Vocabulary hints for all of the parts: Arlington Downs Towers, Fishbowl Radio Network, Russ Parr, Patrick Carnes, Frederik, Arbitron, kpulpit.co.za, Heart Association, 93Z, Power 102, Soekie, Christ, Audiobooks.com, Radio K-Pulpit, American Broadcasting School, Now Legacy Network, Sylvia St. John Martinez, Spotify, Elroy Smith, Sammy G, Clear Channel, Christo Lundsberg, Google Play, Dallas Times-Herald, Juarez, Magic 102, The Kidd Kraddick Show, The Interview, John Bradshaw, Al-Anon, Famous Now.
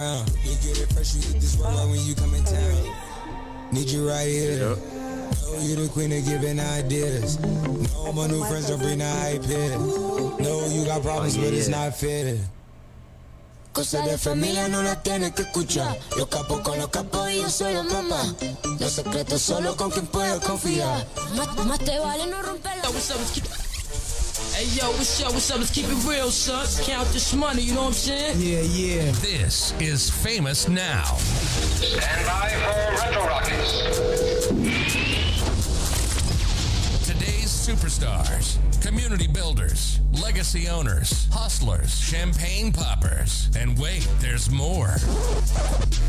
You get it fresh, you get this one when you come in town. Need you right here. Know you the queen of giving ideas. No, my new friends don't bring the hype here. No, you got problems, but it's not fair. Cosas de familia no las tienes que escuchar. Yo capo con los capos y yo soy la mamá. Los secretos solo con quien puedo confiar. Más te vale no romper la... Hey yo, what's up, what's up? Let's keep it real, son. Count this money, you know what I'm saying? Yeah, yeah. This is Famous Now. Stand by for Retro Rockets. Today's superstars, community builders, legacy owners, hustlers, champagne poppers, and wait, there's more.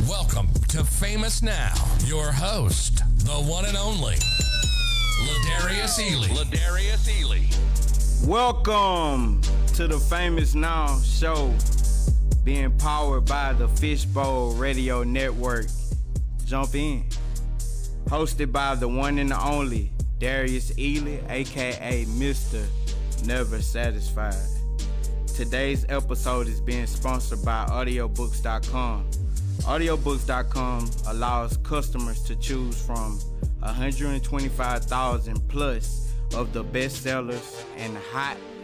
Welcome to Famous Now, your host, the one and only, Ladarius Ely. Ladarius Ely. Welcome to the Famous Now show, being powered by the Fishbowl Radio Network. Jump in. Hosted by the one and the only Darius Ely, aka Mr. Never Satisfied. Today's episode is being sponsored by Audiobooks.com. Audiobooks.com allows customers to choose from 125,000 plus of the best sellers and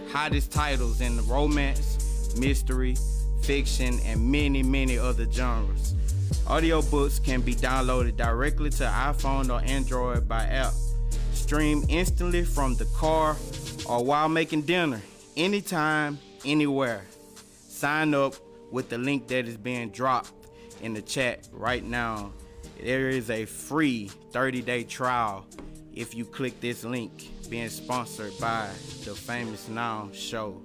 hottest titles in the romance, mystery, fiction, and many other genres. Audiobooks can be downloaded directly to iPhone or Android by app. Stream instantly from the car or while making dinner, anytime, anywhere. Sign up with the link that is being dropped in the chat right now. There is a free 30-day trial if you click this link. Being sponsored by the Famous Now show.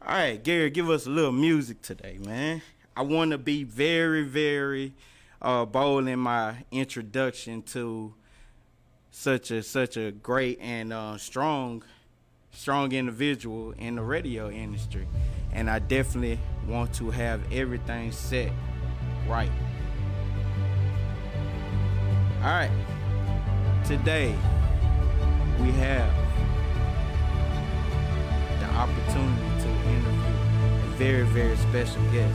All right, Gary, give us a little music today, man. I want to be very, very bold in my introduction to such a great and strong individual in the radio industry, and I definitely want to have everything set right. All right. Today, we have the opportunity to interview a very special guest.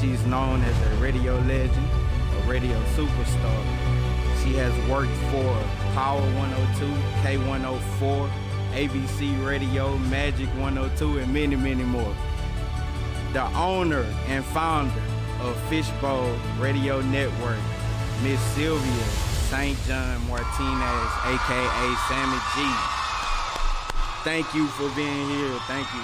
She's known as a radio legend, a radio superstar. She has worked for Power 102, K104, ABC Radio, Magic 102, and many more. The owner and founder of Fishbowl Radio Network, Miss Sylvia St. John Martinez, a.k.a. Sammy G. Thank you for being here. Thank you.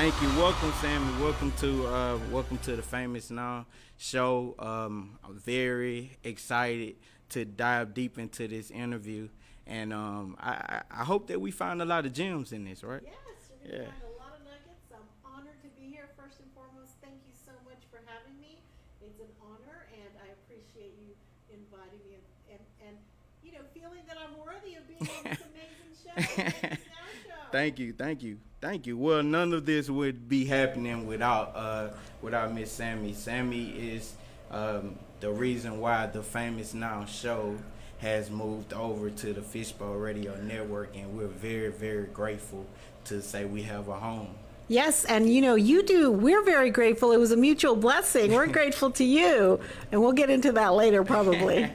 Thank you. Welcome, Sammy. Welcome to the Famous Now show. I'm very excited to dive deep into this interview, and I hope that we find a lot of gems in this, right? Yes, you're gonna find a lot of nuggets. I'm honored to be here. First and foremost, thank you so much for having me. It's an honor, and I appreciate you inviting me and you know, feeling that I'm worthy of being on this amazing show, Famous Now show. Thank you. Well, none of this would be happening without Miss Sammy. Sammy is the reason why the Famous Now show has moved over to the Fishbowl Radio Network, and we're very grateful to say we have a home. Yes, and you know, you do. We're very grateful. It was a mutual blessing. We're grateful to you, and we'll get into that later probably.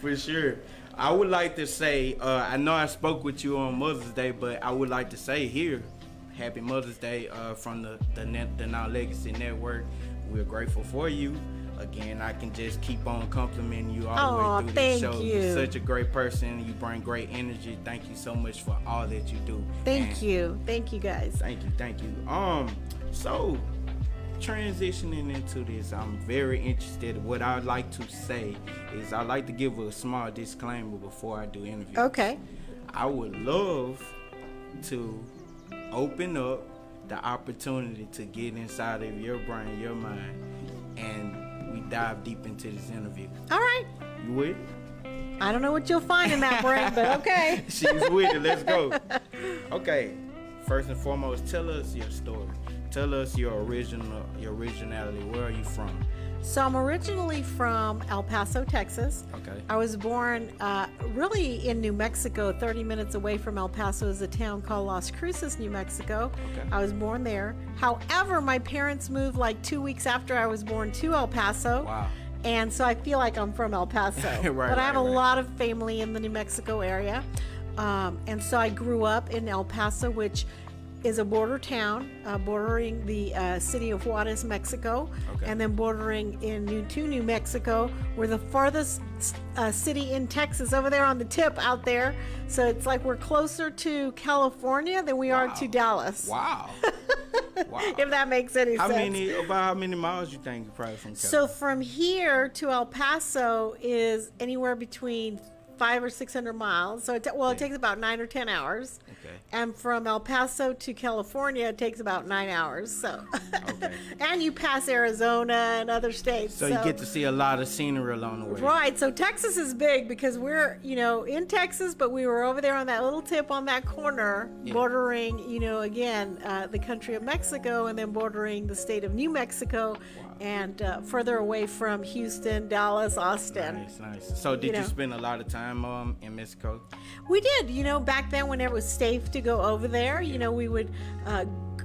For sure. I would like to say, I know I spoke with you on Mother's Day, but I would like to say here, Happy Mother's Day from the Now Legacy Network. We're grateful for you. Again, I can just keep on complimenting you all the way through this show. You're such a great person. You bring great energy. Thank you so much for all that you do. Thank you. Thank you, guys. Thank you. So, transitioning into this, I'm very interested. What I'd like to say is I'd like to give a small disclaimer before I do interviews. Okay. I would love to open up the opportunity to get inside of your brain, your mind, and we dive deep into this interview. All right. You with it? I don't know what you'll find in that brain, but okay. She's with it. Let's go. Okay. First and foremost, tell us your story. Tell us your originality. Where are you from? So I'm originally from El Paso, Texas. Okay. I was born really in New Mexico, 30 minutes away from El Paso is a town called Las Cruces, New Mexico. Okay. I was born there. However, my parents moved like 2 weeks after I was born to El Paso. Wow. And so I feel like I'm from El Paso. But I have a lot of family in the New Mexico area. And so I grew up in El Paso, which is a border town bordering the city of Juarez, Mexico, okay, and then bordering to New Mexico. We're the farthest city in Texas, over there on the tip out there. So it's like we're closer to California than we are to Dallas. Wow. Wow. If that makes any sense. About how many miles you think you're probably from California? So from here to El Paso is anywhere between 500 or 600 miles. So it takes about 9 or 10 hours. Okay. And from El Paso to California, it takes about 9 hours. So, okay. And you pass Arizona and other states. So you get to see a lot of scenery along the way. Right. So Texas is big because we're, in Texas, but we were over there on that little tip on that corner, bordering, the country of Mexico, and then bordering the state of New Mexico, and further away from Houston, Dallas, Austin. Nice. So did you spend a lot of time in Mexico? We did. Back then, whenever it was safe to go over there, we would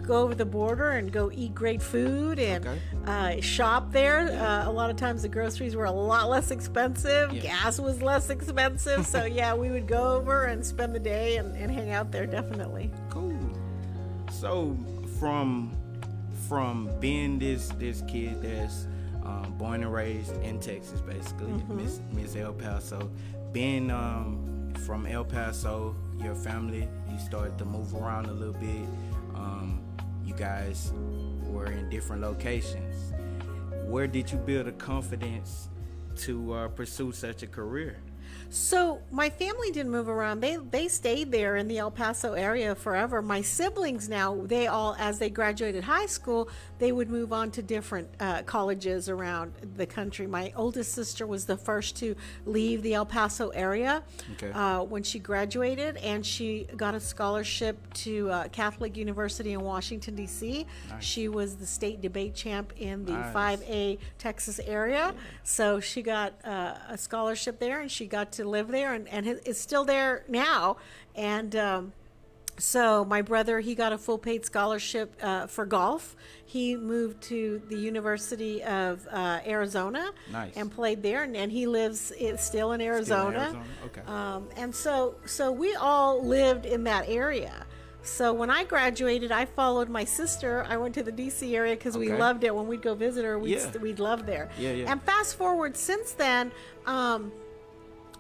go over the border and go eat great food and shop there. A lot of times the groceries were a lot less expensive. Gas was less expensive. So we would go over and spend the day and hang out there, definitely. Cool. So from being this kid that's born and raised in Texas, basically, Miss El Paso, being from El Paso, your family, you started to move around a little bit. You guys were in different locations. Where did you build the confidence to pursue such a career? So my family didn't move around. They stayed there in the El Paso area forever. My siblings now, they all, as they graduated high school, they would move on to different colleges around the country. My oldest sister was the first to leave the El Paso area when she graduated, and she got a scholarship to Catholic University in Washington, D.C. Nice. She was the state debate champ in the 5A Texas area. Yeah. So she got a scholarship there, and she got to live there, and it's still there now. And so my brother, he got a full paid scholarship for golf. He moved to the University of Arizona. Nice. And played there, and he lives still in Arizona. And so we all lived in that area. So when I graduated, I followed my sister. I went to the D.C. area because we loved it. When we'd go visit her, we'd love there. And fast forward since then,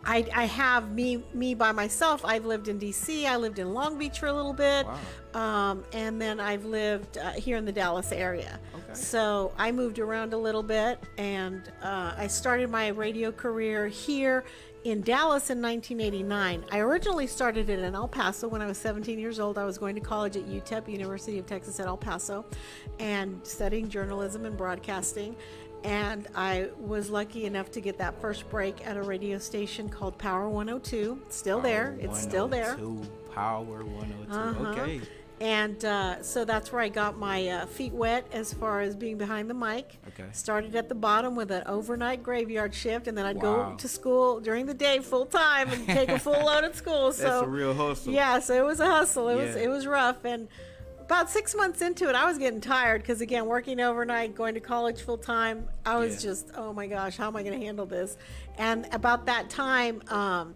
I have me by myself. I've lived in D.C. I lived in Long Beach for a little bit. Wow. And then I've lived here in the Dallas area. Okay. So I moved around a little bit, and I started my radio career here in Dallas in 1989. I originally started it in El Paso when I was 17 years old. I was going to college at UTEP, University of Texas at El Paso, and studying journalism and broadcasting. And I was lucky enough to get that first break at a radio station called Power 102. Power 102. Okay. And so that's where I got my feet wet as far as being behind the mic. Okay. Started at the bottom with an overnight graveyard shift, and then I'd go to school during the day full time and take a full load at school. That's a real hustle. Yeah, so it was a hustle. It was rough. And about 6 months into it, I was getting tired because, again, working overnight, going to college full time, I was just, oh my gosh, how am I going to handle this? And about that time,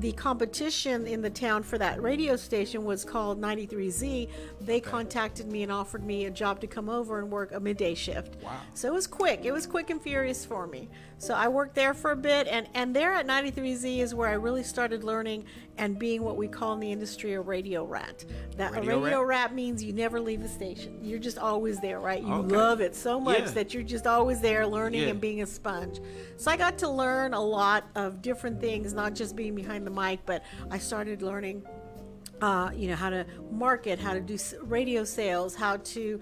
the competition in the town for that radio station was called 93Z. They contacted me and offered me a job to come over and work a midday shift. Wow. So it was quick. It was quick and furious for me. So I worked there for a bit, and there at 93Z is where I really started learning and being what we call in the industry a radio rat. A radio rat means you never leave the station. You're just always there, right? You love it so much that you're just always there learning and being a sponge. So I got to learn a lot of different things, not just being behind the mic, but I started learning how to market, how to do radio sales, how to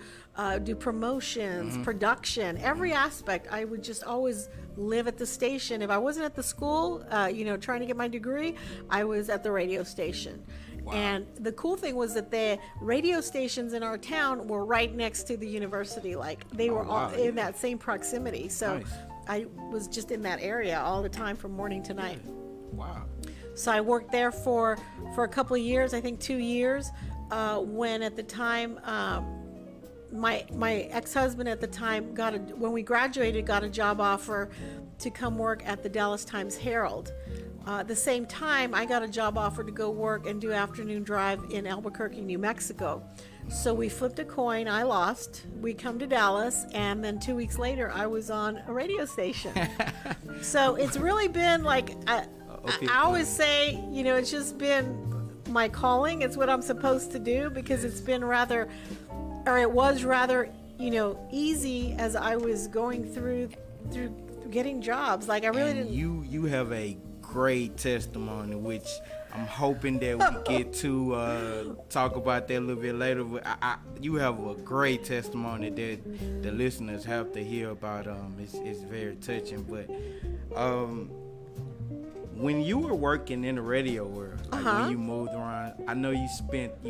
do promotions, production, every aspect. I would just always live at the station. If I wasn't at the school, trying to get my degree, I was at the radio station. Wow. And the cool thing was that the radio stations in our town were right next to the university. Like, they were all in that same proximity. So nice. I was just in that area all the time from morning to night. Wow. So I worked there for a couple of years, I think 2 years, when at the time, my ex-husband at the time when we graduated, got a job offer to come work at the Dallas Times-Herald. At the same time, I got a job offer to go work and do afternoon drive in Albuquerque, New Mexico. So we flipped a coin. I lost. We come to Dallas, and then 2 weeks later, I was on a radio station. So it's really been like, I always say, you know, it's just been my calling. It's what I'm supposed to do, because it's been rather, or it was rather, you know, easy as I was going through getting jobs. Like, I really didn't. You have a great testimony, which I'm hoping that we get to talk about that a little bit later. But you have a great testimony that the listeners have to hear about. It's very touching. But when you were working in the radio world, like when you moved around, I know you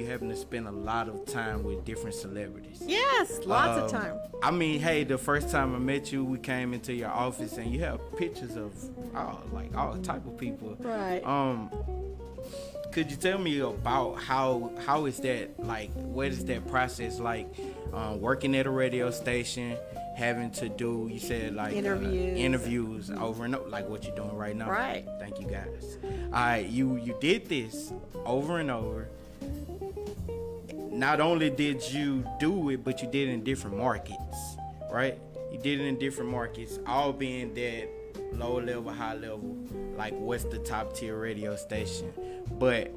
having to spend a lot of time with different celebrities. Yes, lots of time. I mean, hey, the first time I met you, we came into your office and you have pictures of all type of people. Right. Could you tell me about how is that, like, what is that process like, working at a radio station, having to do, you said, like, interviews over and over, like what you're doing right now. Right. Thank you, guys. You did this over and over. Not only did you do it, but you did it in different markets, right? You did it in different markets, all being that low level, high level, like what's the top tier radio station. But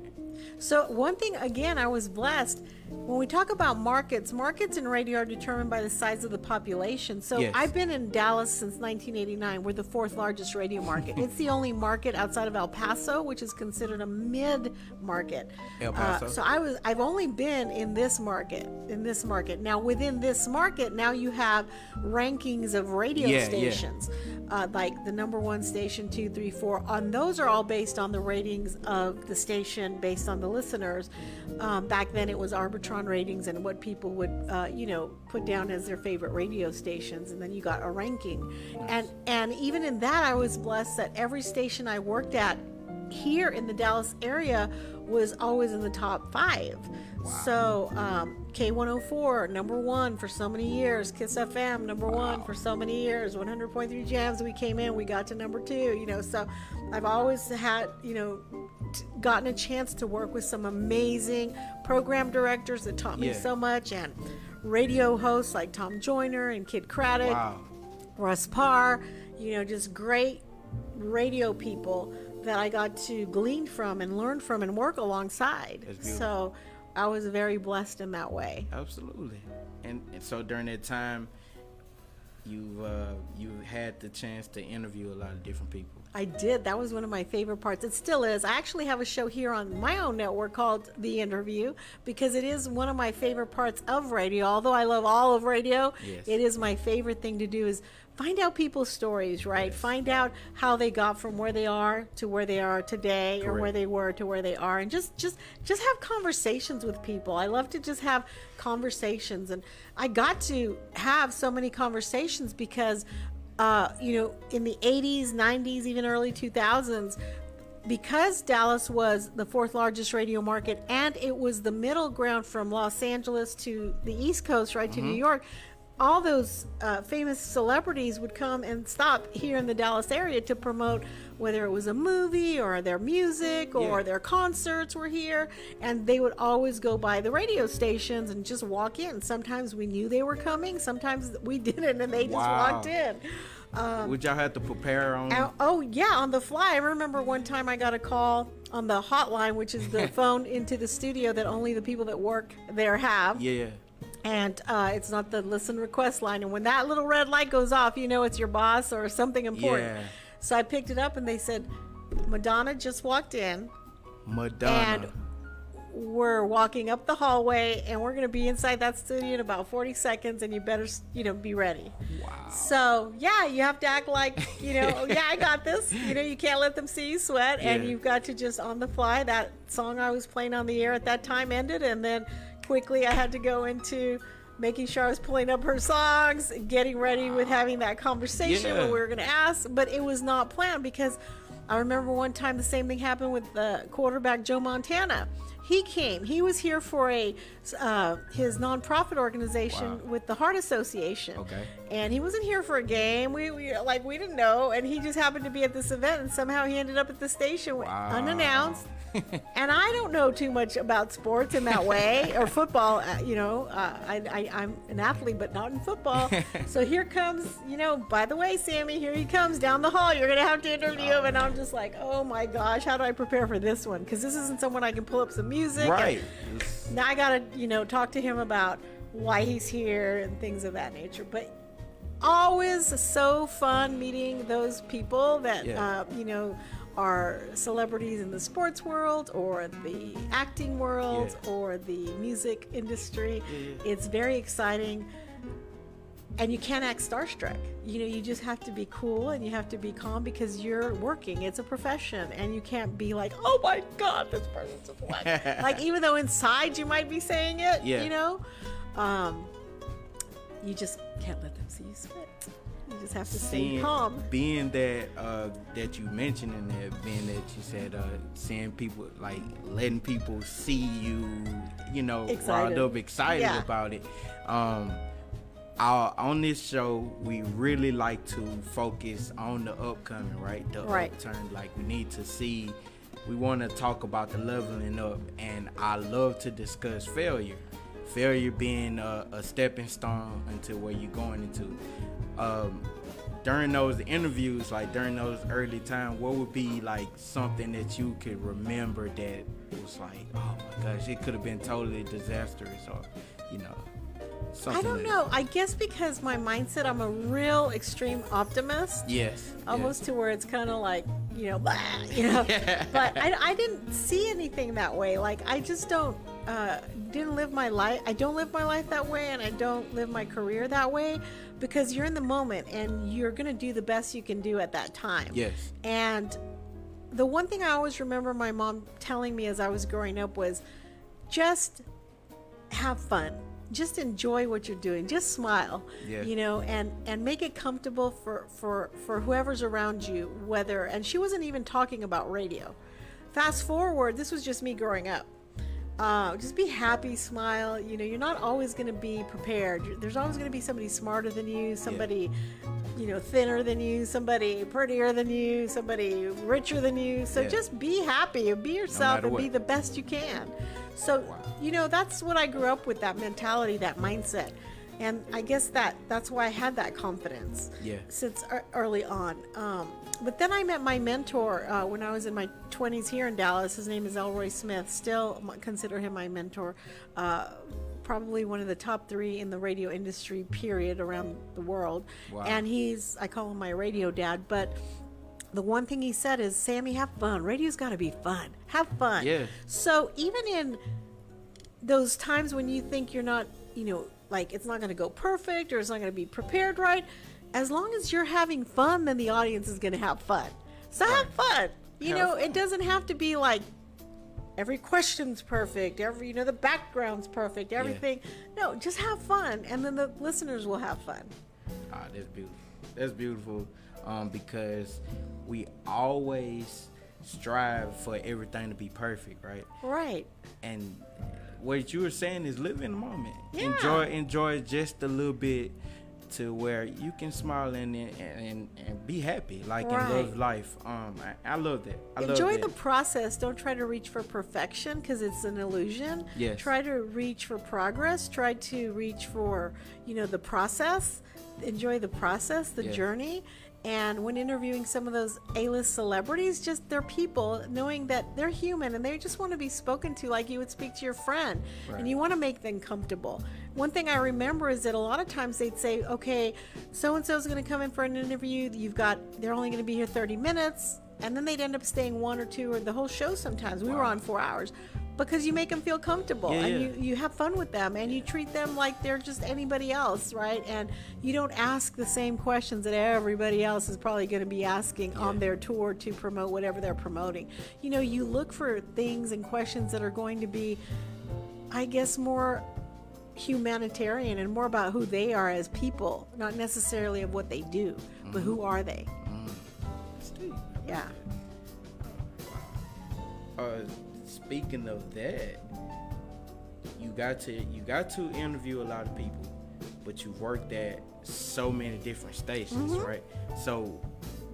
so one thing, again, I was blessed. When we talk about markets in radio are determined by the size of the population. So yes. I've been in Dallas since 1989. We're the fourth largest radio market. It's the only market outside of El Paso, which is considered a mid-market. El Paso. So I've only been in this market. Now, within this market, now you have rankings of radio stations, like the number one station, 2, 3, 4. And those are all based on the ratings of the station, based on the listeners. Back then, it was Arbitron ratings and what people would, put down as their favorite radio stations, and then you got a ranking. Nice. And even in that, I was blessed that every station I worked at here in the Dallas area was always in the top 5. Wow. So K104 number 1 for so many years, Kiss FM number 1 for so many years, 100.3 Jams. We came in, we got to number 2. So I've always had gotten a chance to work with some amazing program directors that taught me so much, and radio hosts like Tom Joyner and Kidd Kraddick, Russ Parr, just great radio people that I got to glean from and learn from and work alongside. So I was very blessed in that way. Absolutely. And so during that time, you had the chance to interview a lot of different people. I did. That was one of my favorite parts. It still is. I actually have a show here on my own network called The Interview, because it is one of my favorite parts of radio. Although I love all of radio, It is my favorite thing to do is find out people's stories, right? Yes. Find out how they got from where they are to where they are today. Correct. Or where they were to where they are, and just have conversations with people. I love to just have conversations, and I got to have so many conversations because in the 80s, 90s, even early 2000s, because Dallas was the fourth largest radio market, and it was the middle ground from Los Angeles to the East Coast, right, to New York, all those famous celebrities would come and stop here in the Dallas area to promote, whether it was a movie or their music or their concerts were here, and they would always go by the radio stations and just walk in. Sometimes we knew they were coming, sometimes we didn't, and they just walked in. Would y'all have to prepare on? On the fly. I remember one time I got a call on the hotline, which is the phone into the studio that only the people that work there have. Yeah. And it's not the listen request line. And when that little red light goes off, it's your boss or something important. Yeah. So I picked it up, and they said, Madonna just walked in. Madonna. And We're walking up the hallway, and we're going to be inside that studio in about 40 seconds, and you better, be ready. Wow. So, yeah, you have to act like, yeah, I got this. You can't let them see you sweat, and you've got to just on the fly. That song I was playing on the air at that time ended, and then quickly I had to go into making sure I was pulling up her songs, getting ready with having that conversation what we were going to ask. But it was not planned, because I remember one time the same thing happened with the quarterback Joe Montana. He came. He was here for his nonprofit organization with the Heart Association. Okay. And he wasn't here for a game. We didn't know, and he just happened to be at this event, and somehow he ended up at the station unannounced. And I don't know too much about sports in that way, or football. I'm an athlete, but not in football. So here comes, by the way, Sammy, here he comes down the hall. You're going to have to interview him. And I'm just like, oh, my gosh, how do I prepare for this one? Because this isn't someone I can pull up some music. Right. Now I got to, talk to him about why he's here and things of that nature. But always so fun meeting those people that, are celebrities in the sports world or the acting world or the music industry. It's very exciting, and you can't act starstruck. You just have to be cool, and you have to be calm, because you're working. It's a profession, and you can't be like, oh my God, this person's a black. Like, even though inside you might be saying it, you just can't let them see you sweat. You just have to stay calm. Being that that you mentioned, and that being that you said, seeing people, like letting people see you, riled up, excited about it. On this show, we really like to focus on the upcoming, right? The upturn. Like, we need to see. We want to talk about the leveling up, and I love to discuss failure. Failure being a stepping stone into where you're going into. During those interviews, like during those early times, what would be like something that you could remember that was like, oh my gosh, it could have been totally disastrous, or something? I don't know. I guess because my mindset, I'm a real extreme optimist. Yes. Almost to where it's kind of like, But I didn't see anything that way. Like, I just didn't live my life. I don't live my life that way, and I don't live my career that way, because you're in the moment, and you're going to do the best you can do at that time. Yes. And the one thing I always remember my mom telling me as I was growing up was, just have fun. Just enjoy what you're doing. Just smile, and make it comfortable for whoever's around you, whether, and she wasn't even talking about radio. Fast forward, this was just me growing up. Just be happy, smile. You're not always going to be prepared. There's always going to be somebody smarter than you, somebody, thinner than you, somebody prettier than you, somebody richer than you. So just be happy and be yourself, and be the best you can. So, that's what I grew up with, that mentality, that mindset. And I guess that's why I had that confidence since early on. But then I met my mentor when I was in my 20s here in Dallas. His name is Elroy Smith. Still consider him my mentor. Probably one of the top 3 in the radio industry, period, around the world. Wow. And I call him my radio dad. But the one thing he said is, Sammy, have fun. Radio's got to be fun. Have fun. Yeah. So even in those times when you think you're not, like it's not going to go perfect, or it's not going to be prepared right, as long as you're having fun, then the audience is going to have fun. So have fun. It doesn't have to be like every question's perfect, every, the background's perfect, everything. Yeah. No, just have fun, and then the listeners will have fun. Ah, that's beautiful. That's beautiful, because we always strive for everything to be perfect, right? Right. And what you were saying is, live in the moment. Yeah. Enjoy just a little bit, to where you can smile and be happy, like, and love life. I love that. Enjoy the process. Don't try to reach for perfection, because it's an illusion. Yes. Try to reach for progress. Try to reach for, the process. Enjoy the process, the journey. And when interviewing some of those A-list celebrities, just they're people, knowing that they're human, and they just want to be spoken to like you would speak to your friend, and you want to make them comfortable. One thing I remember is that a lot of times they'd say, okay, so-and-so's going to come in for an interview. They're only going to be here 30 minutes. And then they'd end up staying 1 or 2 or the whole show sometimes. We were on 4 hours. because you make them feel comfortable, and you have fun with them, and you treat them like they're just anybody else, right? And you don't ask the same questions that everybody else is probably going to be asking on their tour to promote whatever they're promoting. You know, you look for things and questions that are going to be, I guess, more humanitarian and more about who they are as people, not necessarily of what they do, but who are they? Yeah. Speaking of that, you got to interview a lot of people, but you've worked at so many different stations, right? So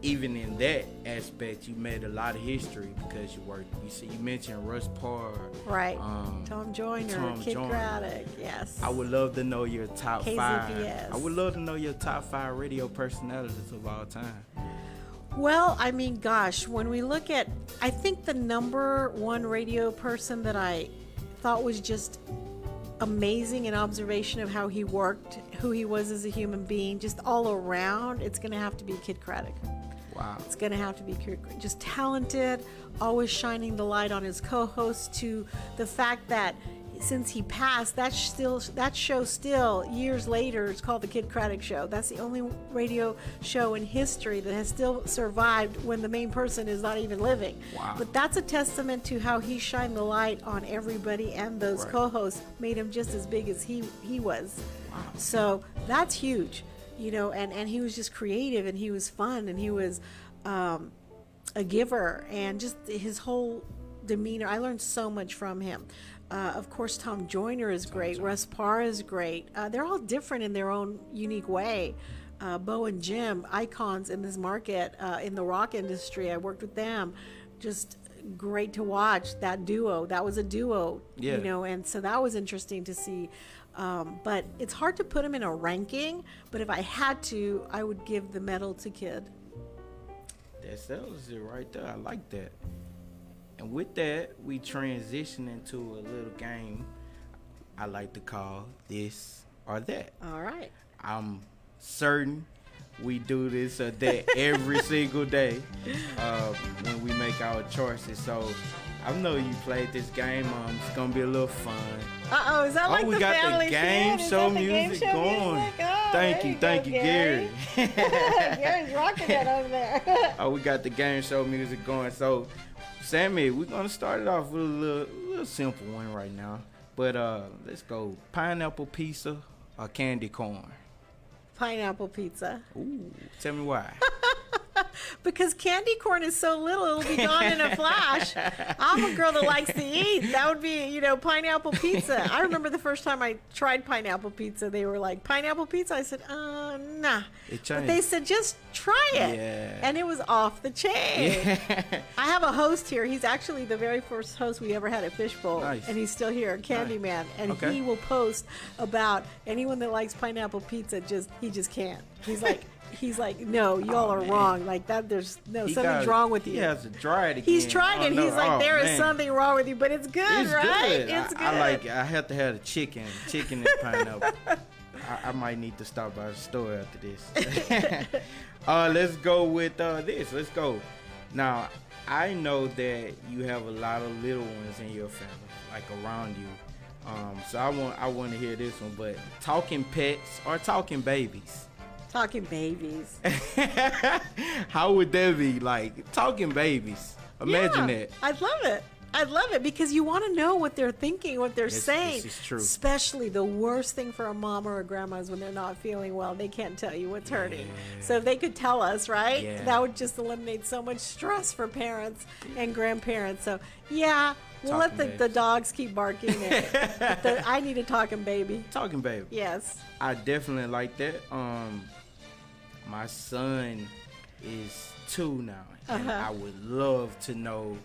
even in that aspect, you made a lot of history because you worked. You see, you mentioned Russ Parr, right? Tom Joyner, Kidd Kraddick, yes. I would love to know your top KZPS. 5. I would love to know your top 5 radio personalities of all time. Well, I mean, gosh, when we look at, I think the number one radio person that I thought was just amazing in observation of how he worked, who he was as a human being, just all around, it's going to have to be Kidd Kraddick. Wow. It's going to have to be just talented, always shining the light on his co-hosts, to the fact that since he passed, that show still years later, it's called The Kidd Kraddick Show. That's the only radio show in history that has still survived when the main person is not even living. Wow. But that's a testament to how he shined the light on everybody, and those co-hosts made him just as big as he was. Wow. So that's huge, you know, and he was just creative, and he was fun, and he was a giver, and just his whole demeanor. I learned so much from him. Of course, Tom Joyner is great. Russ Parr is great. They're all different in their own unique way. Bo and Jim, icons in this market, in the rock industry. I worked with them. Just great to watch that duo. That was a duo, you know, and so that was interesting to see. But it's hard to put them in a ranking. But if I had to, I would give the medal to Kidd. That sells it right there. I like that. And with that, we transition into a little game I like to call This or That. All right. I'm certain we do this or that every single day when we make our choices. So I know you played this game. It's going to be a little fun. Uh-oh, is that like the family game show music going? Thank you, Gary. Gary's rocking it over there. Oh, we got the game show music going. So, Sammy, we're going to start it off with a little simple one right now. But let's go pineapple pizza or candy corn? Pineapple pizza. Ooh, tell me why. Because candy corn is so little, it'll be gone in a flash. I'm a girl that likes to eat. That would be, you know, pineapple pizza. I remember the first time I tried pineapple pizza, they were like, pineapple pizza? I said, nah. But they said, just try it. Yeah. And it was off the chain. Yeah. I have a host here. He's actually the very first host we ever had at Fishbowl. Nice. And he's still here, Candyman. Nice. And he will post about anyone that likes pineapple pizza, he just can't. He's like, no, y'all are wrong. Like that, there's something's wrong with you. He has to try it again. He's trying it. He's like, there is something wrong with you, but it's good, right? It's good. I like it. I have to have the chicken and pineapple. I might need to stop by the store after this. Let's go with this. Let's go. Now, I know that you have a lot of little ones in your family, like around you. So I want to hear this one. But talking pets or talking babies? Talking babies. How would that be? Like, talking babies. Imagine that. I'd love it. I'd love it because you want to know what they're thinking, what they're saying. This is true. Especially the worst thing for a mom or a grandma is when they're not feeling well. They can't tell you what's hurting. So if they could tell us, right? Yeah. That would just eliminate so much stress for parents and grandparents. So, we'll let the dogs keep barking. I need a talking baby. Talking baby. Yes. I definitely like that. My son is 2 now, and I would love to know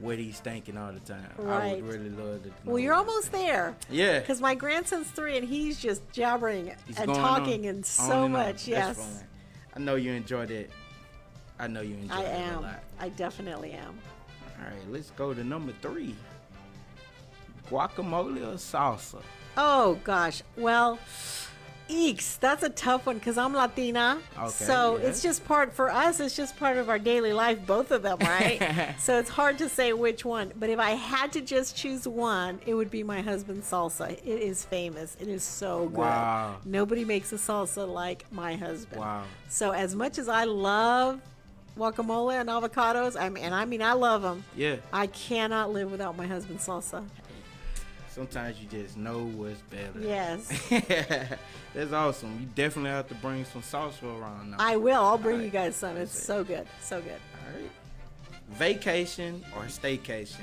what he's thinking all the time. Right. I would really love to know. Well, you're almost there. Yeah. Because my grandson's 3, and he's just jabbering and talking and so much. Yes. I know you enjoyed it. I know you enjoyed it a lot. I definitely am. All right, let's go to number 3. Guacamole or salsa? Oh, gosh. Well, Eeks, that's a tough one because I'm Latina. Okay, so yeah. It's just part, for us, it's just part of our daily life, both of them, right? So it's hard to say which one. But if I had to just choose one, it would be my husband's salsa. It is famous. It is so good. Wow. Nobody makes a salsa like my husband. Wow. So as much as I love guacamole and avocados, I love them. Yeah. I cannot live without my husband's salsa. Sometimes you just know what's better. Yes. That's awesome. You definitely have to bring some salsa around now. I will. I'll bring you guys some. It's so good. So good. All right. Vacation or staycation?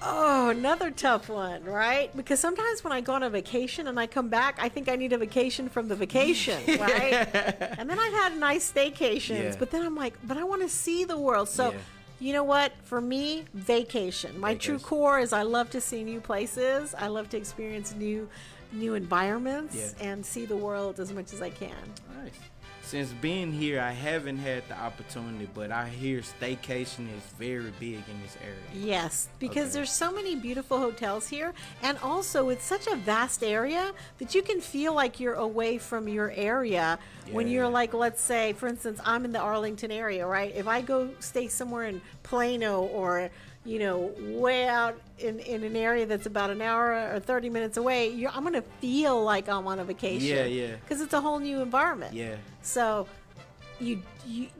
Oh, another tough one, right? Because sometimes when I go on a vacation and I come back, I think I need a vacation from the vacation, right? And then I've had nice staycations, yeah. But then I'm like, but I want to see the world. So. Yeah. You know what? For me, vacation. My true core is I love to see new places. I love to experience new environments and see the world as much as I can. Nice. Since being here, I haven't had the opportunity, but I hear staycation is very big in this area. Yes, because there's so many beautiful hotels here, and also it's such a vast area that you can feel like you're away from your area when you're like, let's say, for instance, I'm in the Arlington area, right? If I go stay somewhere in Plano or, you know, way out in an area that's about an hour or 30 minutes away, I'm going to feel like I'm on a vacation. Yeah, yeah. Because it's a whole new environment. Yeah. So you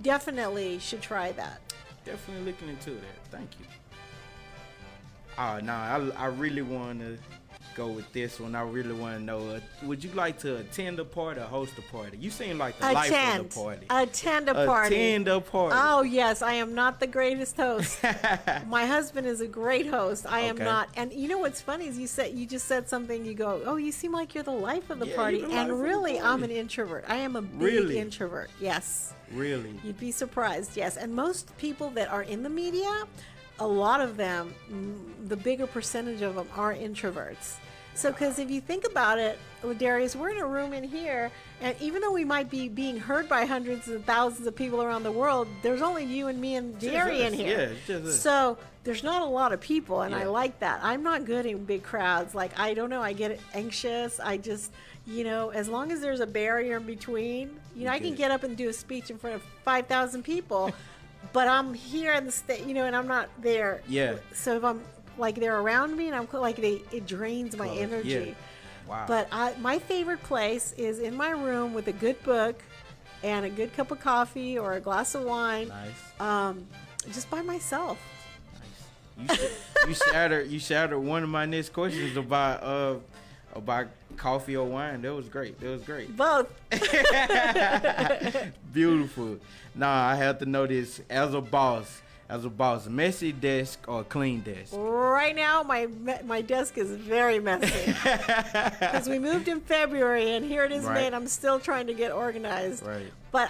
definitely should try that. Definitely looking into that. Thank you. I really want to go with this one. I really want to know, would you like to attend a party or host a party? You seem like the life of the party. Attend a party. Oh yes, I am not the greatest host. My husband is a great host. I am not. And you know what's funny is you just said something. You go, oh, you seem like you're the life of the party. And really, I'm an introvert. I am a big introvert. Yes. Really? You'd be surprised. Yes. And most people that are in the media, a lot of them, the bigger percentage of them, are introverts. So, because if you think about it, Darius, we're in a room in here, and even though we might be being heard by hundreds and thousands of people around the world, there's only you and me and Jerry in here. Yeah, so there's not a lot of people, and I like that. I'm not good in big crowds. Like, I don't know, I get anxious. I just, you know, as long as there's a barrier in between, you know, I can get up and do a speech in front of 5,000 people. But I'm here in the state, you know, and I'm not there. Yeah. So if I'm like they're around me and I'm like it drains my energy. Yeah. Wow. But my favorite place is in my room with a good book and a good cup of coffee or a glass of wine. Nice. Just by myself. Nice. You shattered one of my next questions about coffee or wine. That was great. Both. Beautiful. Now I have to know this. As a boss, messy desk or clean desk? Right now, my desk is very messy because we moved in February, and here it is May, and I'm still trying to get organized. Right. But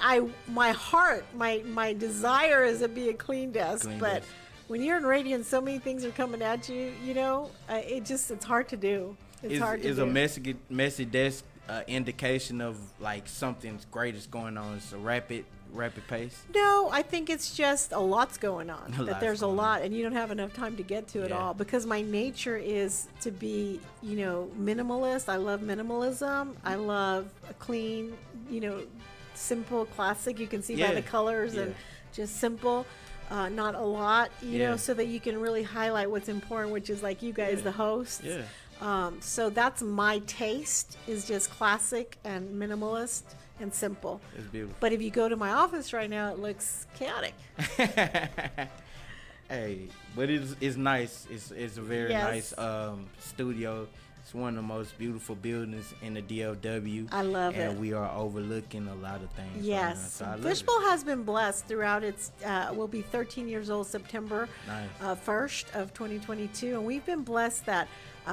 my desire is to be a clean desk, but when you're in radio and so many things are coming at you, you know, it's hard to do. Is a messy desk indication of like something great is going on? It's a rapid pace? No, I think it's just a lot's going on. And you don't have enough time to get to it all. Because my nature is to be, you know, minimalist. I love minimalism. I love a clean, you know, simple, classic. You can see by the colors and just simple. Not a lot, you know, so that you can really highlight what's important, which is like you guys, the hosts. Yeah. So that's my taste, is just classic and minimalist and simple. It's beautiful. But if you go to my office right now, it looks chaotic. Hey, but it's nice. It's a very nice studio. It's one of the most beautiful buildings in the DFW. I love it. And we are overlooking a lot of things. Yes. Right now, so Fishbowl has been blessed throughout its, will be 13 years old September 1st of 2022. And we've been blessed that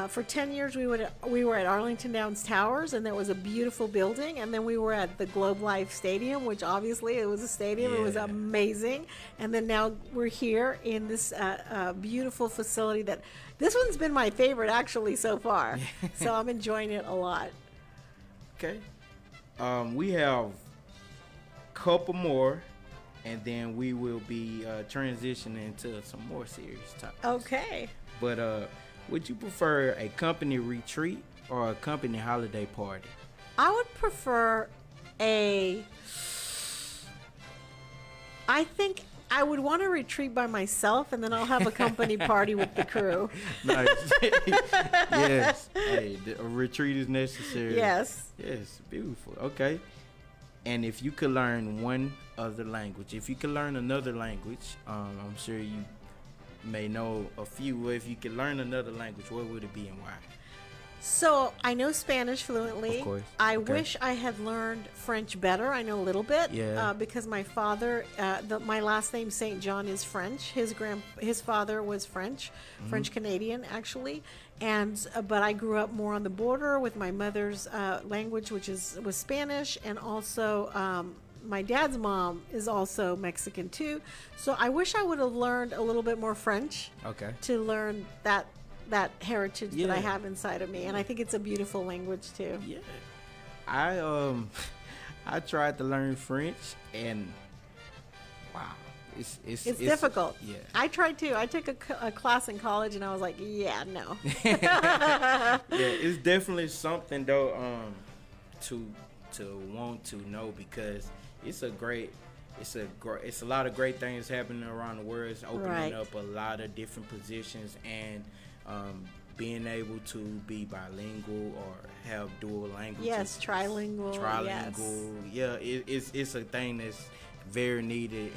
for 10 years we were at Arlington Downs Towers, and that was a beautiful building. And then we were at the Globe Life Stadium, which obviously it was a stadium. Yeah. It was amazing. And then now we're here in this beautiful facility that, this one's been my favorite actually so far. So I'm enjoying it a lot. Okay. We have a couple more, and then we will be transitioning to some more serious topics. Okay. But would you prefer a company retreat or a company holiday party? I would prefer a... I think I would want to retreat by myself, and then I'll have a company party with the crew. Nice. Yes. Hey, a retreat is necessary. Yes. Yes. Beautiful. Okay. And if you could learn one other language, if you could learn another language, I'm sure you may know a few. If you could learn another language, what would it be and why? So I know Spanish fluently. Of course. I wish I had learned French better. I know a little bit. Yeah. Because my father, my last name St. John is French. His father was French, mm-hmm. French Canadian actually, and but I grew up more on the border with my mother's language, which was Spanish, and also my dad's mom is also Mexican too. So I wish I would have learned a little bit more French. Okay. To learn that heritage that I have inside of me, and I think it's a beautiful language too. Yeah, I tried to learn French, and wow, it's difficult. Yeah, I tried too. I took a class in college, and I was like, yeah, no. Yeah, it's definitely something though to want to know, because it's a lot of great things happening around the world. It's opening up a lot of different positions, and being able to be bilingual or have dual languages. Yes, trilingual. Yes. Yeah, it's a thing that's very needed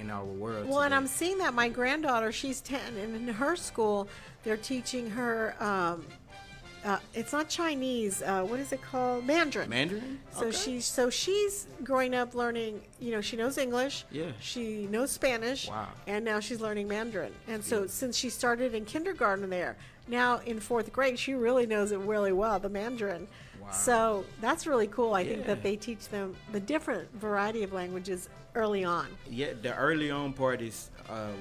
in our world. Well, today. And I'm seeing that my granddaughter, she's 10, and in her school, they're teaching her, it's not Chinese, what is it called? Mandarin. Mandarin? So okay. She's growing up learning, she knows English, she knows Spanish, and now she's learning Mandarin. And so since she started in kindergarten there, now in 4th grade, she really knows it really well, the Mandarin. Wow. So that's really cool. I think that they teach them the different variety of languages early on. Yeah, the early on part is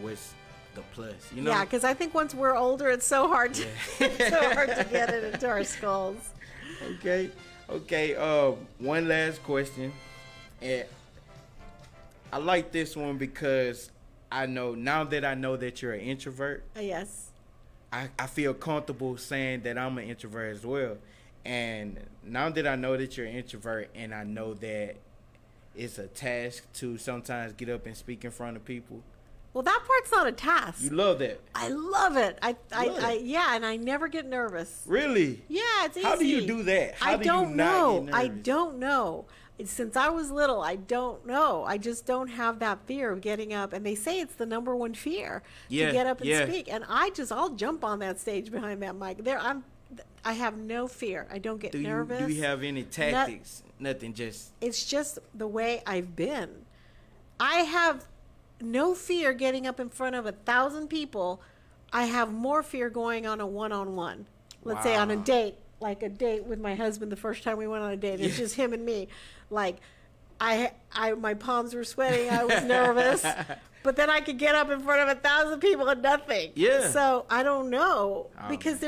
was the plus, Yeah, because I think once we're older, it's so hard to it's so hard to get it into our skulls. Okay. One last question, and I like this one because I know now that I know that you're an introvert. Yes. I feel comfortable saying that I'm an introvert as well, and now that I know that you're an introvert, and I know that it's a task to sometimes get up and speak in front of people. Well, that part's not a task. You love it. I love it. And I never get nervous. Really? Yeah, it's easy. How do you do that? I don't know. Since I was little, I don't know. I just don't have that fear of getting up. And they say it's the number one fear to get up and speak. And I'll jump on that stage behind that mic. I have no fear. I don't get nervous. Do you have any tactics? Nothing, just... It's just the way I've been. I have... no fear getting up in front of 1,000 people. I have more fear going on a one-on-one. Let's say on a date, like a date with my husband. The first time we went on a date, it's just him and me. Like, I my palms were sweating. I was nervous, but then I could get up in front of 1,000 people and nothing. Yeah. So I don't know because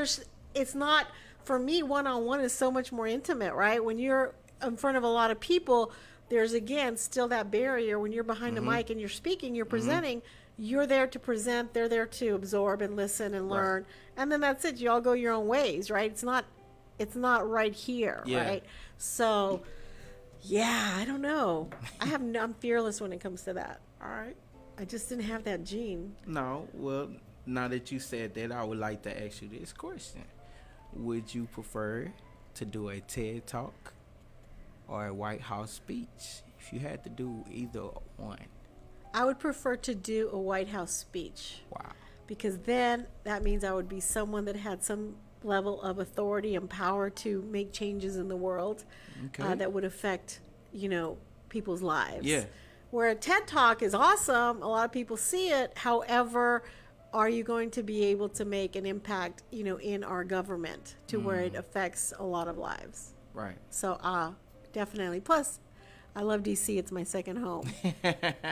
it's not for me. One-on-one is so much more intimate, right? When you're in front of a lot of people. There's, again, still that barrier when you're behind a mic and you're speaking, you're presenting, you're there to present, they're there to absorb and listen and learn. And then that's it. You all go your own ways, right? It's not right here, right? So, I don't know. I'm fearless when it comes to that. All right. I just didn't have that gene. No. Well, now that you said that, I would like to ask you this question. Would you prefer to do a TED Talk or a White House speech, if you had to do either one? I would prefer to do a White House speech. Wow. Because then that means I would be someone that had some level of authority and power to make changes in the world that would affect, people's lives. Yeah. Where a TED Talk is awesome, a lot of people see it, however, are you going to be able to make an impact, in our government to where it affects a lot of lives? Right. So, definitely. Plus, I love D.C. It's my second home.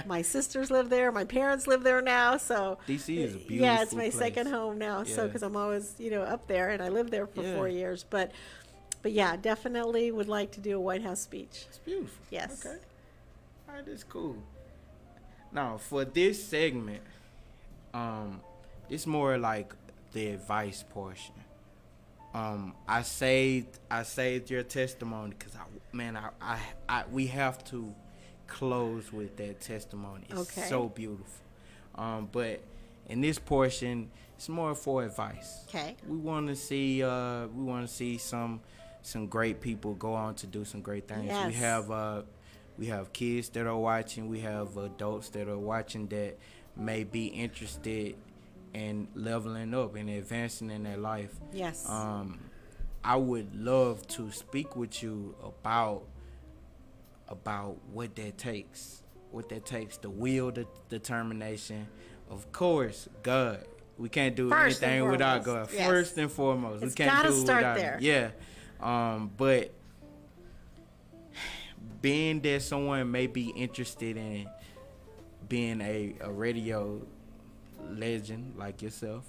My sisters live there. My parents live there now. So D.C. is a beautiful it's my place. Second home now. Yeah. So because I'm always, up there, and I lived there for 4 years. But yeah, definitely would like to do a White House speech. It's beautiful. Yes. Okay. All right, that's cool. Now for this segment, it's more like the advice portion. I saved your testimony because we have to close with that testimony. It's so beautiful. But in this portion, it's more for advice. Okay. We want to see some great people go on to do some great things. Yes. We have kids that are watching. We have adults that are watching that may be interested in leveling up and advancing in their life. Yes. I would love to speak with you about what that takes. What that takes, the will, the determination. Of course, God. We can't do anything without God. Yes. First and foremost. It's gotta start there. Yeah. But being that someone may be interested in being a radio legend like yourself,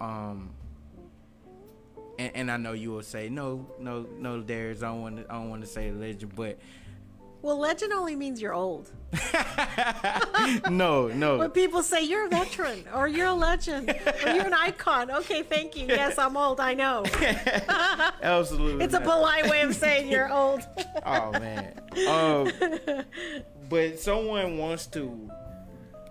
and I know you will say no, Darius, I don't want to say legend, but well, legend only means you're old. No. When people say you're a veteran or you're a legend or you're an icon, okay, thank you. Yes, I'm old. I know. Absolutely. It's a polite way of saying you're old. Oh man. But someone wants to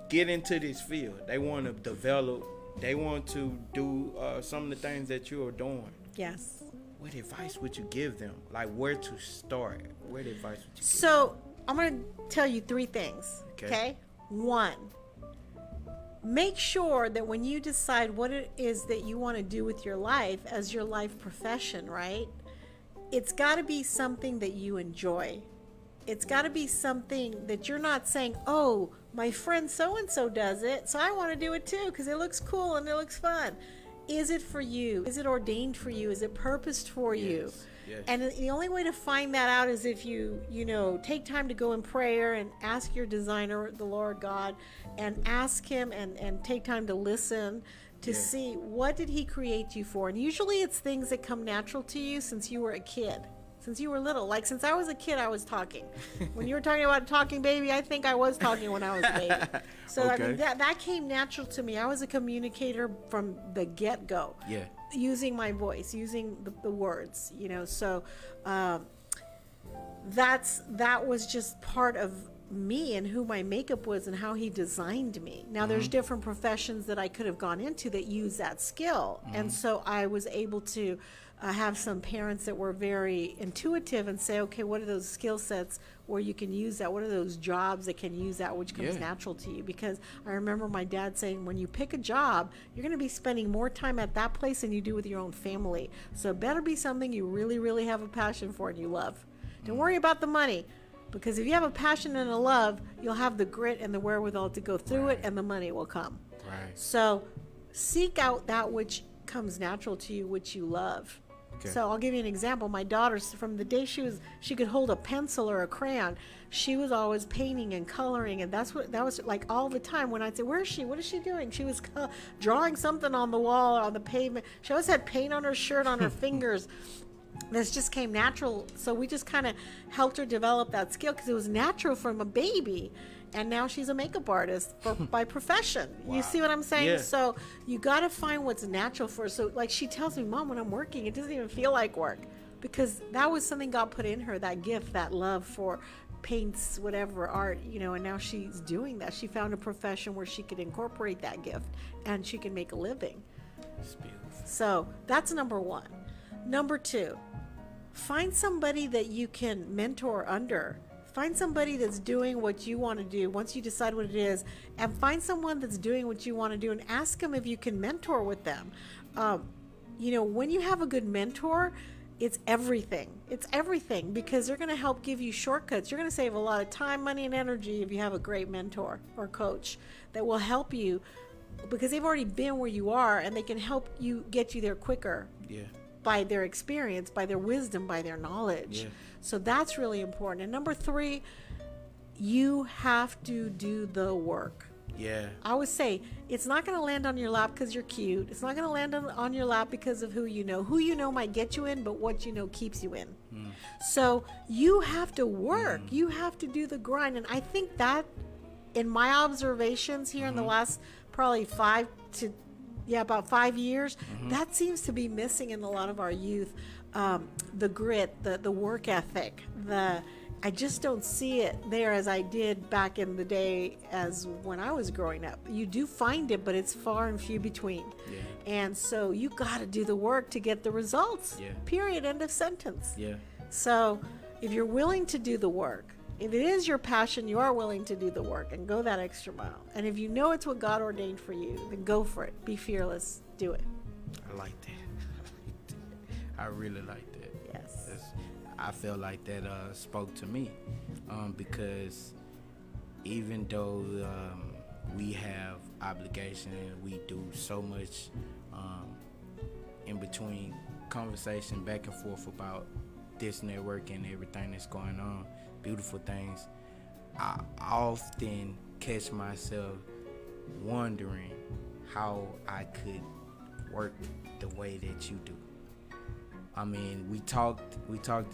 get into this field. They want to develop. They want to do some of the things that you are doing. Yes. What advice would you give them? Like where to start? What advice would you give them? I'm going to tell you three things, okay? One, make sure that when you decide what it is that you want to do with your life as your life profession, right? It's got to be something that you enjoy. It's got to be something that you're not saying, oh, my friend so-and-so does it, so I want to do it too because it looks cool and it looks fun. Is it for you? Is it ordained for you? Is it purposed for you? Yes. And the only way to find that out is if you take time to go in prayer and ask your designer, the Lord God, and ask him and take time to listen to see what did he create you for. And usually it's things that come natural to you since you were a kid. Since you were little, like since I was a kid, I was talking. When you were talking about talking baby, I think I was talking when I was a baby. So okay. I mean, that came natural to me. I was a communicator from the get-go. Yeah. Using my voice, using the words, So that was just part of me and who my makeup was and how he designed me. Now there's different professions that I could have gone into that use that skill, and so I was able to. I have some parents that were very intuitive and say, okay, what are those skill sets where you can use that? What are those jobs that can use that, which comes natural to you? Because I remember my dad saying, when you pick a job, you're going to be spending more time at that place than you do with your own family. So it better be something you really, really have a passion for and you love. Don't worry about the money, because if you have a passion and a love, you'll have the grit and the wherewithal to go through it, and the money will come. Right. So seek out that which comes natural to you, which you love. Okay. So I'll give you an example. My daughter, from the day she could hold a pencil or a crayon, she was always painting and coloring, and that was like all the time. When I'd say, "Where is she? What is she doing?" She was drawing something on the wall or on the pavement. She always had paint on her shirt, on her fingers. This just came natural. So we just kind of helped her develop that skill because it was natural from a baby. And now she's a makeup artist by profession. Wow. You see what I'm saying? Yeah. So you got to find what's natural for her. So like she tells me, Mom, when I'm working, it doesn't even feel like work, because that was something God put in her, that gift, that love for paints, whatever art, and now she's doing that. She found a profession where she could incorporate that gift and she can make a living. That's beautiful. So that's number one. Number two, find somebody that you can mentor under. Find somebody that's doing what you want to do once you decide what it is, and find someone that's doing what you want to do and ask them if you can mentor with them. When you have a good mentor, it's everything. It's everything, because they're going to help give you shortcuts. You're going to save a lot of time, money, and energy if you have a great mentor or coach that will help you, because they've already been where you are and they can help you get you there quicker. Yeah. By their experience, by their wisdom, by their knowledge. Yeah. So that's really important. And number three, you have to do the work. Yeah. I would say it's not going to land on your lap because you're cute. It's not going to land on your lap because of who you know. Who you know might get you in, but what you know keeps you in. Mm. So you have to work. Mm. You have to do the grind. And I think that in my observations here in the last probably 5 to Yeah, about 5 years. Mm-hmm. That seems to be missing in a lot of our youth. The grit, the work ethic, I just don't see it there as I did back in the day as when I was growing up. You do find it, but it's far and few between. Yeah. And so you got to do the work to get the results. Yeah. Period. End of sentence. Yeah. So if you're willing to do the work, if it is your passion, you are willing to do the work and go that extra mile. And if you know it's what God ordained for you, then go for it. Be fearless. Do it. I like that. I really like that. Yes. I feel like that spoke to me because even though we have obligation, we do so much in between conversation back and forth about this network and everything that's going on, beautiful things, I often catch myself wondering how I could work the way that you do. I mean, we talked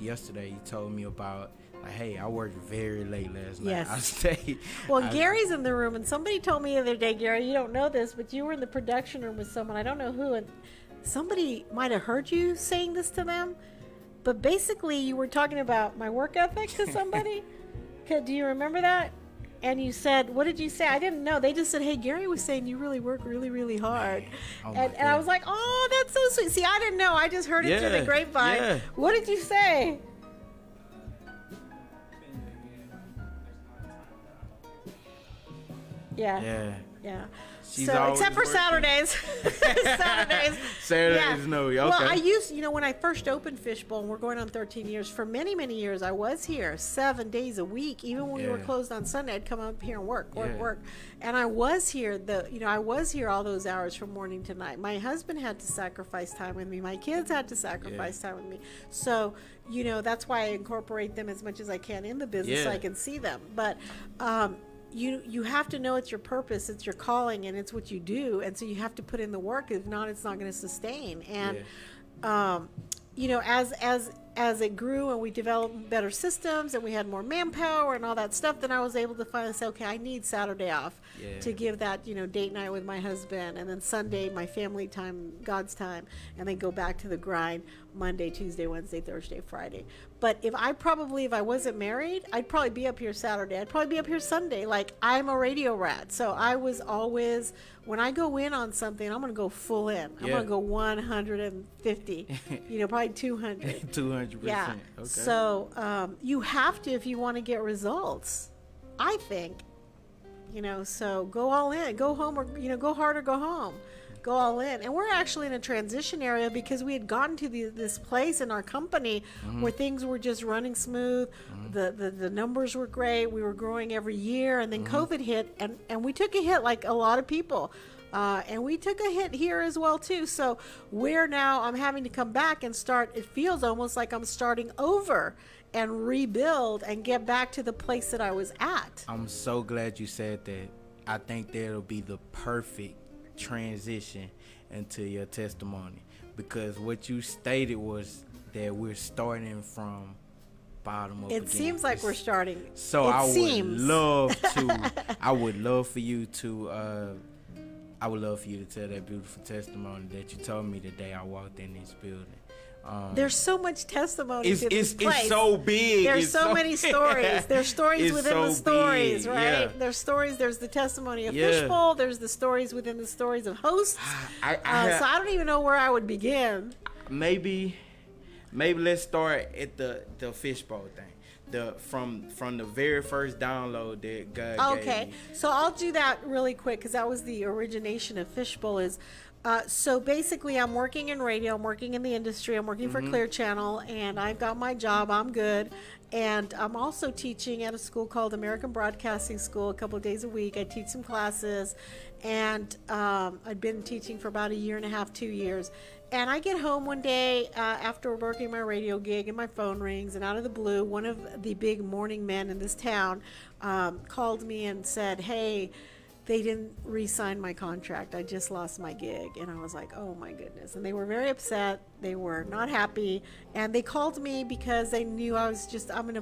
yesterday. You told me about, like, hey, I worked very late last night. Yes. I stayed. Well, Gary's in the room, and somebody told me the other day, Gary, you don't know this, but you were in the production room with someone. I don't know who, and somebody might have heard you saying this to them, but basically you were talking about my work ethic to somebody. Do you remember that? And you said, what did you say? I didn't know. They just said, hey, Gary was saying you really work really, really hard. Oh, and I was like, oh, that's so sweet. See, I didn't know. I just heard it through the grapevine. Yeah. What did you say? Yeah. She's so, except for working. Saturdays. Saturdays, no. Okay. Well, I used, when I first opened Fishbowl, and we're going on 13 years, for many, many years, I was here 7 days a week. Even when we were closed on Sunday, I'd come up here and work. And I was here, I was here all those hours from morning to night. My husband had to sacrifice time with me. My kids had to sacrifice time with me. So, that's why I incorporate them as much as I can in the business so I can see them. But, you have to know it's your purpose, it's your calling, and it's what you do, and so you have to put in the work. If not, it's not going to sustain. And as it grew and we developed better systems and we had more manpower and all that stuff, then I was able to finally say, okay, I need Saturday off to give that date night with my husband, and then Sunday my family time, God's time, and then go back to the grind Monday, Tuesday, Wednesday, Thursday, Friday. But if I wasn't married, I'd probably be up here Saturday. I'd probably be up here Sunday. Like, I'm a radio rat, so I was always, when I go in on something, I'm gonna go full in. I'm gonna go 150, probably 200. 200%. Yeah. Okay. So you have to, if you want to get results, I think. So go all in. Go home, or go hard or go home. Go all in. And we're actually in a transition area because we had gotten to this place in our company where things were just running smooth. Mm-hmm. The numbers were great. We were growing every year, and then COVID hit, and we took a hit like a lot of people. And we took a hit here as well too. So I'm having to come back and start. It feels almost like I'm starting over and rebuild and get back to the place that I was at. I'm so glad you said that. I think that'll be the perfect transition into your testimony, because what you stated was that we're starting from bottom up. It seems like we're starting. So I would love for you to tell that beautiful testimony that you told me the day I walked in this building. There's so much testimony to this place. It's so big. There's so many stories. There's stories within the stories, right? There's stories. There's the testimony of Fishbowl. There's the stories within the stories of hosts. So I don't even know where I would begin. Maybe let's start at the Fishbowl thing. From the very first download that God gave me. So I'll do that really quick, because that was the origination of Fishbowl. So basically, I'm working in radio, I'm working in the industry, I'm working for Clear Channel, and I've got my job, I'm good. And I'm also teaching at a school called American Broadcasting School a couple of days a week. I teach some classes, and I've been teaching for about a year and a half, 2 years. And I get home one day after working my radio gig, and my phone rings, and out of the blue, one of the big morning men in this town called me and said, hey, they didn't re-sign my contract. I just lost my gig. And I was like, oh my goodness. And they were very upset. They were not happy. And they called me because they knew I was just, I'm an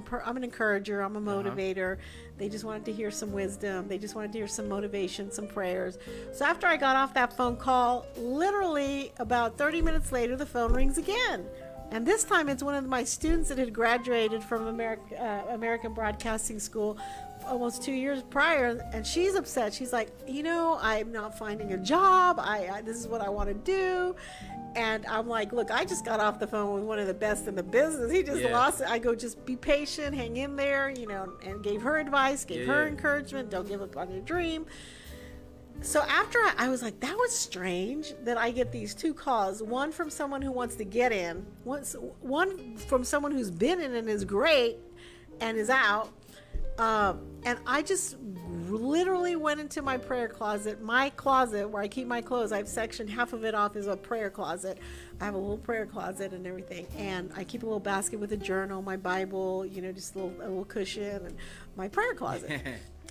encourager. I'm a motivator. Uh-huh. They just wanted to hear some wisdom. They just wanted to hear some motivation, some prayers. So after I got off that phone call, literally about 30 minutes later, the phone rings again. And this time it's one of my students that had graduated from American Broadcasting School almost 2 years prior, and she's upset. She's like, you know, I'm not finding a job. This is what I want to do. And I'm like, look, I just got off the phone with one of the best in the business. He just lost it. I go, just be patient, hang in there, you know, and gave her advice, gave her encouragement. Don't give up on your dream. So after I was like, that was strange that I get these two calls, one from someone who wants to get in, one from someone who's been in and is great and is out. And I just literally went into my prayer closet, where I keep my clothes. I've sectioned half of it off as a prayer closet. I have a little prayer closet and everything. And I keep a little basket with a journal, my Bible, you know, just a little cushion and my prayer closet.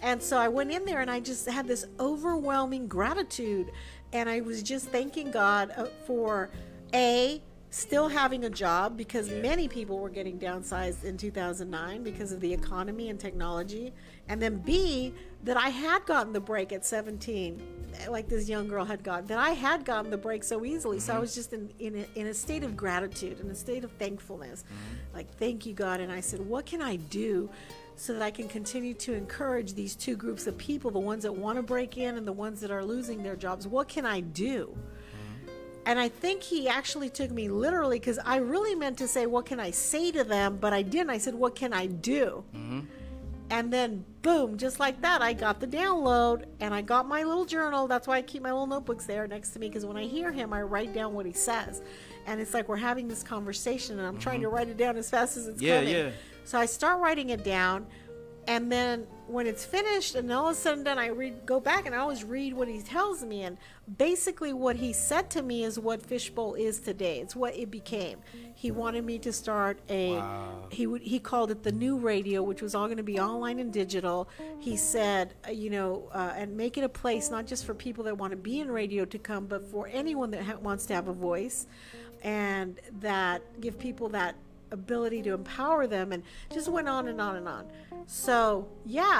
And so I went in there and I just had this overwhelming gratitude. And I was just thanking God for still having a job, because many people were getting downsized in 2009 because of the economy and technology, and then B, that I had gotten the break at 17, like this young girl had gotten, that I had gotten the break so easily. So I was just in a state of gratitude, in a state of thankfulness, like, thank you, God. And I said, what can I do so that I can continue to encourage these two groups of people, the ones that want to break in and the ones that are losing their jobs? What can I do? And I think he actually took me literally, because I really meant to say, what can I say to them? But I didn't. I said, what can I do? Mm-hmm. And then, boom, just like that, I got the download and I got my little journal. That's why I keep my little notebooks there next to me, because when I hear him, I write down what he says. And it's like we're having this conversation and I'm trying to write it down as fast as it's coming. Yeah. So I start writing it down. And then when it's finished and all of a sudden I go back and I always read what he tells me. And basically what he said to me is what Fishbowl is today. It's what it became. He wanted me to start he called it the new radio, which was all going to be online and digital. He said, you know, and make it a place not just for people that want to be in radio to come, but for anyone that wants to have a voice, and that give people that ability to empower them, and just went on and on and on. So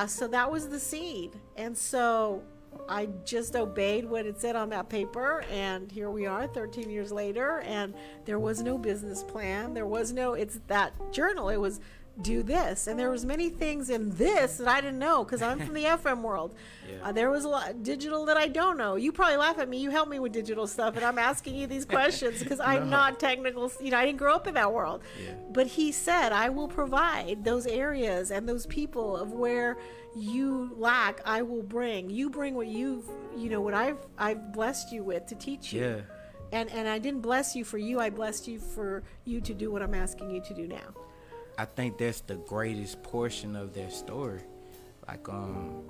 so that was the seed. And so I just obeyed what it said on that paper, and here we are 13 years later, and there was no business plan. There was no, it's that journal. It was do this, and there was many things in this that I didn't know, because I'm from the FM world. There was a lot digital that I don't know. You probably laugh at me. You help me with digital stuff, and I'm asking you these questions because I'm not technical. You know, I didn't grow up in that world. But he said, I will provide those areas and those people of where you lack. I will bring. You bring what you've, you know, what I've blessed you with to teach you. And I didn't bless you for you. I blessed you for you to do what I'm asking you to do now. I think that's the greatest portion of their story. Like, when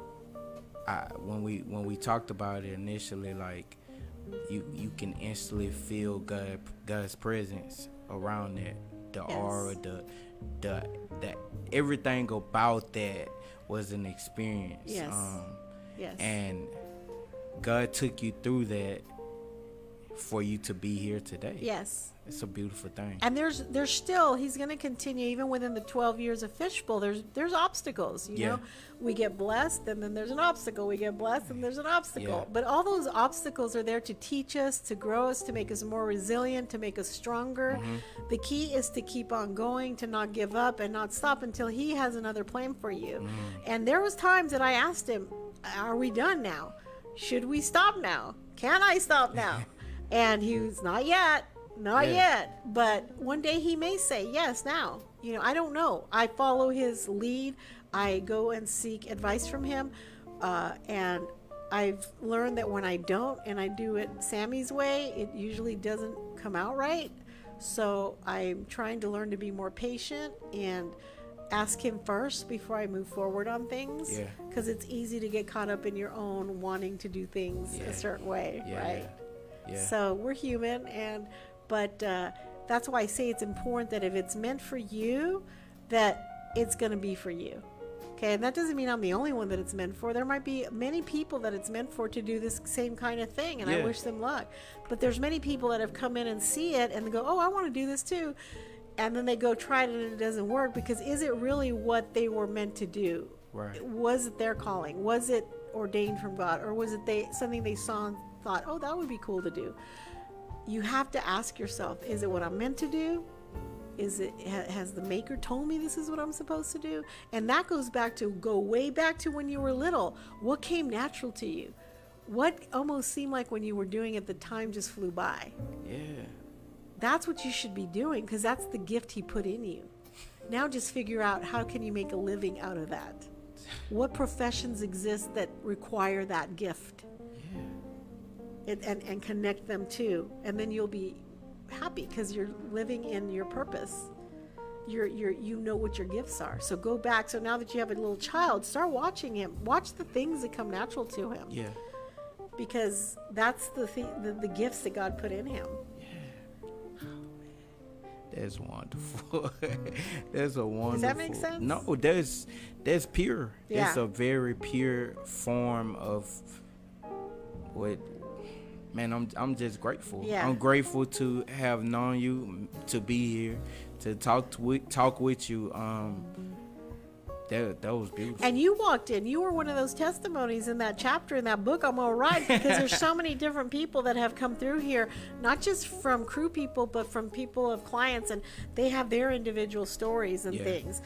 we talked about it initially, like, you can instantly feel God's presence around that, the aura, the everything about that was an experience. And God took you through that for you to be here today. It's a beautiful thing. And there's still, he's going to continue even within the 12 years of Fishbowl. There's obstacles, you know. We get blessed, and then there's an obstacle. We get blessed, and there's an obstacle. But all those obstacles are there to teach us, to grow us, to make us more resilient, to make us stronger. The key is to keep on going, to not give up and not stop until he has another plan for you. And there was times that I asked him, are we done now? Should we stop now? Can I stop now? And he was, not yet. Not yet, but one day he may say yes. Now, you know, I don't know. I follow his lead. I go and seek advice from him, and I've learned that when I don't and I do it Sammy's way, it usually doesn't come out right. So I'm trying to learn to be more patient and ask him first before I move forward on things, because it's easy to get caught up in your own wanting to do things a certain way, right? So we're human, but that's why I say it's important that if it's meant for you, that it's going to be for you. Okay, and that doesn't mean I'm the only one that it's meant for. There might be many people that it's meant for to do this same kind of thing, and I wish them luck. But there's many people that have come in and see it and go, oh, I want to do this too. And then they go try it and it doesn't work, because is it really what they were meant to do? Right. Was it their calling? Was it ordained from God? Or was it something they saw and thought, oh, that would be cool to do? You have to ask yourself, is it what I'm meant to do? Has the maker told me this is what I'm supposed to do? And that goes back to, go way back to when you were little. What came natural to you? What almost seemed like when you were doing it, the time just flew by? Yeah. That's what you should be doing, because that's the gift he put in you. Now just figure out, how can you make a living out of that? What professions exist that require that gift? Yeah. And connect them to, and then you'll be happy, because you're living in your purpose. You know what your gifts are. So go back. So now that you have a little child, start watching him. Watch the things that come natural to him. Yeah. Because that's the gifts that God put in him. Yeah. Oh, man. That's wonderful. That's a wonderful. Does that make sense? No, that's pure. Yeah. That's a very pure form of what. Man, I'm just grateful. Yeah. I'm grateful to have known you, to be here, to talk with you. That was beautiful. And you walked in. You were one of those testimonies in that chapter in that book. I'm all right, because there's so many different people that have come through here, not just from crew people, but from people of clients, and they have their individual stories and things.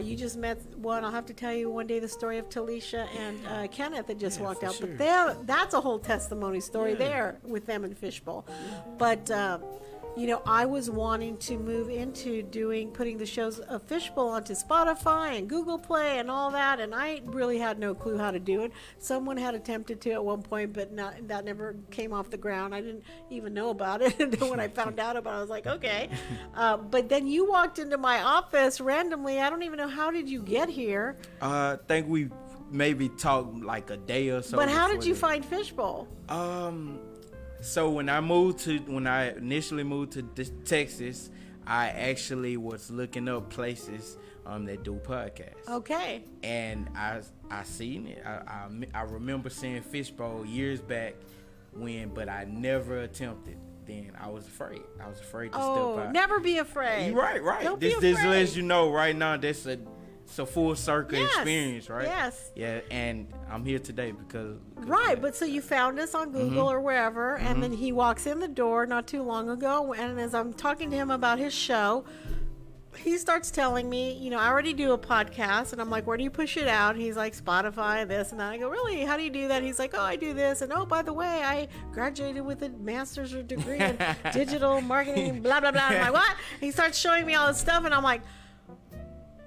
You just met one. I'll have to tell you one day the story of Talisha and Kenneth that just walked out. Sure. But that's a whole testimony story there with them in Fishbowl. Yeah. But you know, I was wanting to move into putting the shows of Fishbowl onto Spotify and Google Play and all that, and I really had no clue how to do it. Someone had attempted to at one point, but that never came off the ground. I didn't even know about it. And when I found out about it, I was like, okay. But then you walked into my office randomly. I don't even know, how did you get here? I think we maybe talked like a day or so. But how did you find Fishbowl? So when I initially moved to Texas, I actually was looking up places that do podcasts. Okay. And I seen it. I remember seeing Fishbowl years back when, but I never attempted. Then I was afraid. To step out. Never be afraid. Right. Don't be afraid. This lets you know right now. That's a full circle experience, right? Yes. Yeah, and I'm here today because but so you found us on Google or wherever, and then he walks in the door not too long ago, and as I'm talking to him about his show, he starts telling me, you know, I already do a podcast, and I'm like, where do you push it out? And he's like, Spotify, this and that. I go, really? How do you do that? He's like, oh, I do this, and oh, by the way, I graduated with a master's degree in digital marketing, blah, blah, blah. I'm like, what? And he starts showing me all this stuff, and I'm like,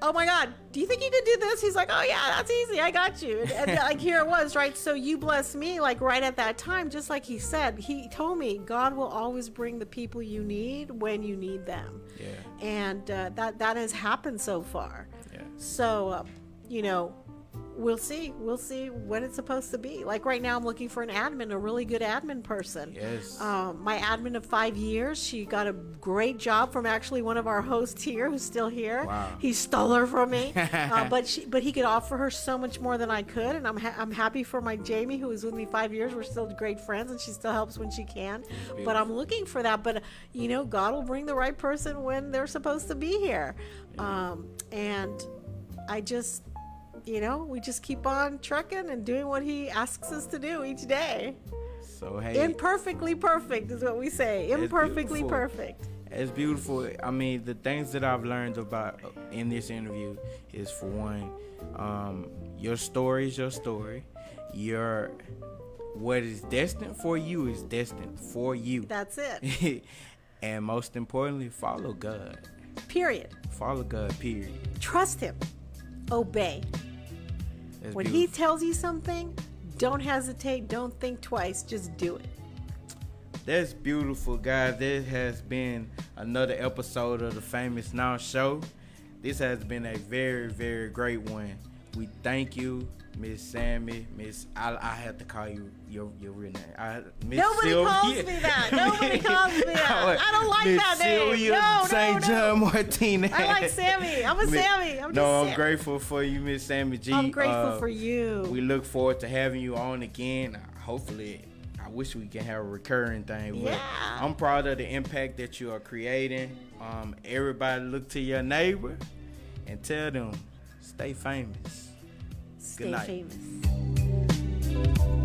oh my God, do you think you could do this? He's like, oh yeah, that's easy, I got you. And like, here it was, right? So you blessed me, like right at that time, just like he said. He told me, God will always bring the people you need when you need them. Yeah. And that has happened so far. Yeah. So, you know, we'll see. We'll see what it's supposed to be. Like right now, I'm looking for an admin, a really good admin person. Yes. My admin of 5 years, she got a great job from actually one of our hosts here, who's still here. Wow. He stole her from me, but he could offer her so much more than I could, and I'm happy for my Jamie, who was with me 5 years. We're still great friends, and she still helps when she can. But I'm looking for that. But you know, God will bring the right person when they're supposed to be here, and I just. You know, we just keep on trucking and doing what he asks us to do each day. So hey, imperfectly perfect is what we say. Imperfectly perfect. It's beautiful. I mean, the things that I've learned about in this interview is, for one, your story is your story. What is destined for you is destined for you. That's it. And most importantly, follow God. Period. Follow God. Period. Trust him. Obey. That's when beautiful. He tells you something, don't hesitate, don't think twice, just do it. That's beautiful, guys. This has been another episode of the Famous Now Show. This has been a very, very great one. We thank you, Miss Sammy, Miss. I have to call you your real name. Nobody calls me that. I don't like that name. Sylvia St. John Martinez. I like Sammy. I'm a Sammy. I'm just Sammy. I'm grateful for you, Miss Sammy G. I'm grateful for you. We look forward to having you on again. Hopefully, I wish we can have a recurring thing. Yeah. But I'm proud of the impact that you are creating. Everybody, look to your neighbor and tell them. Stay famous. Stay famous.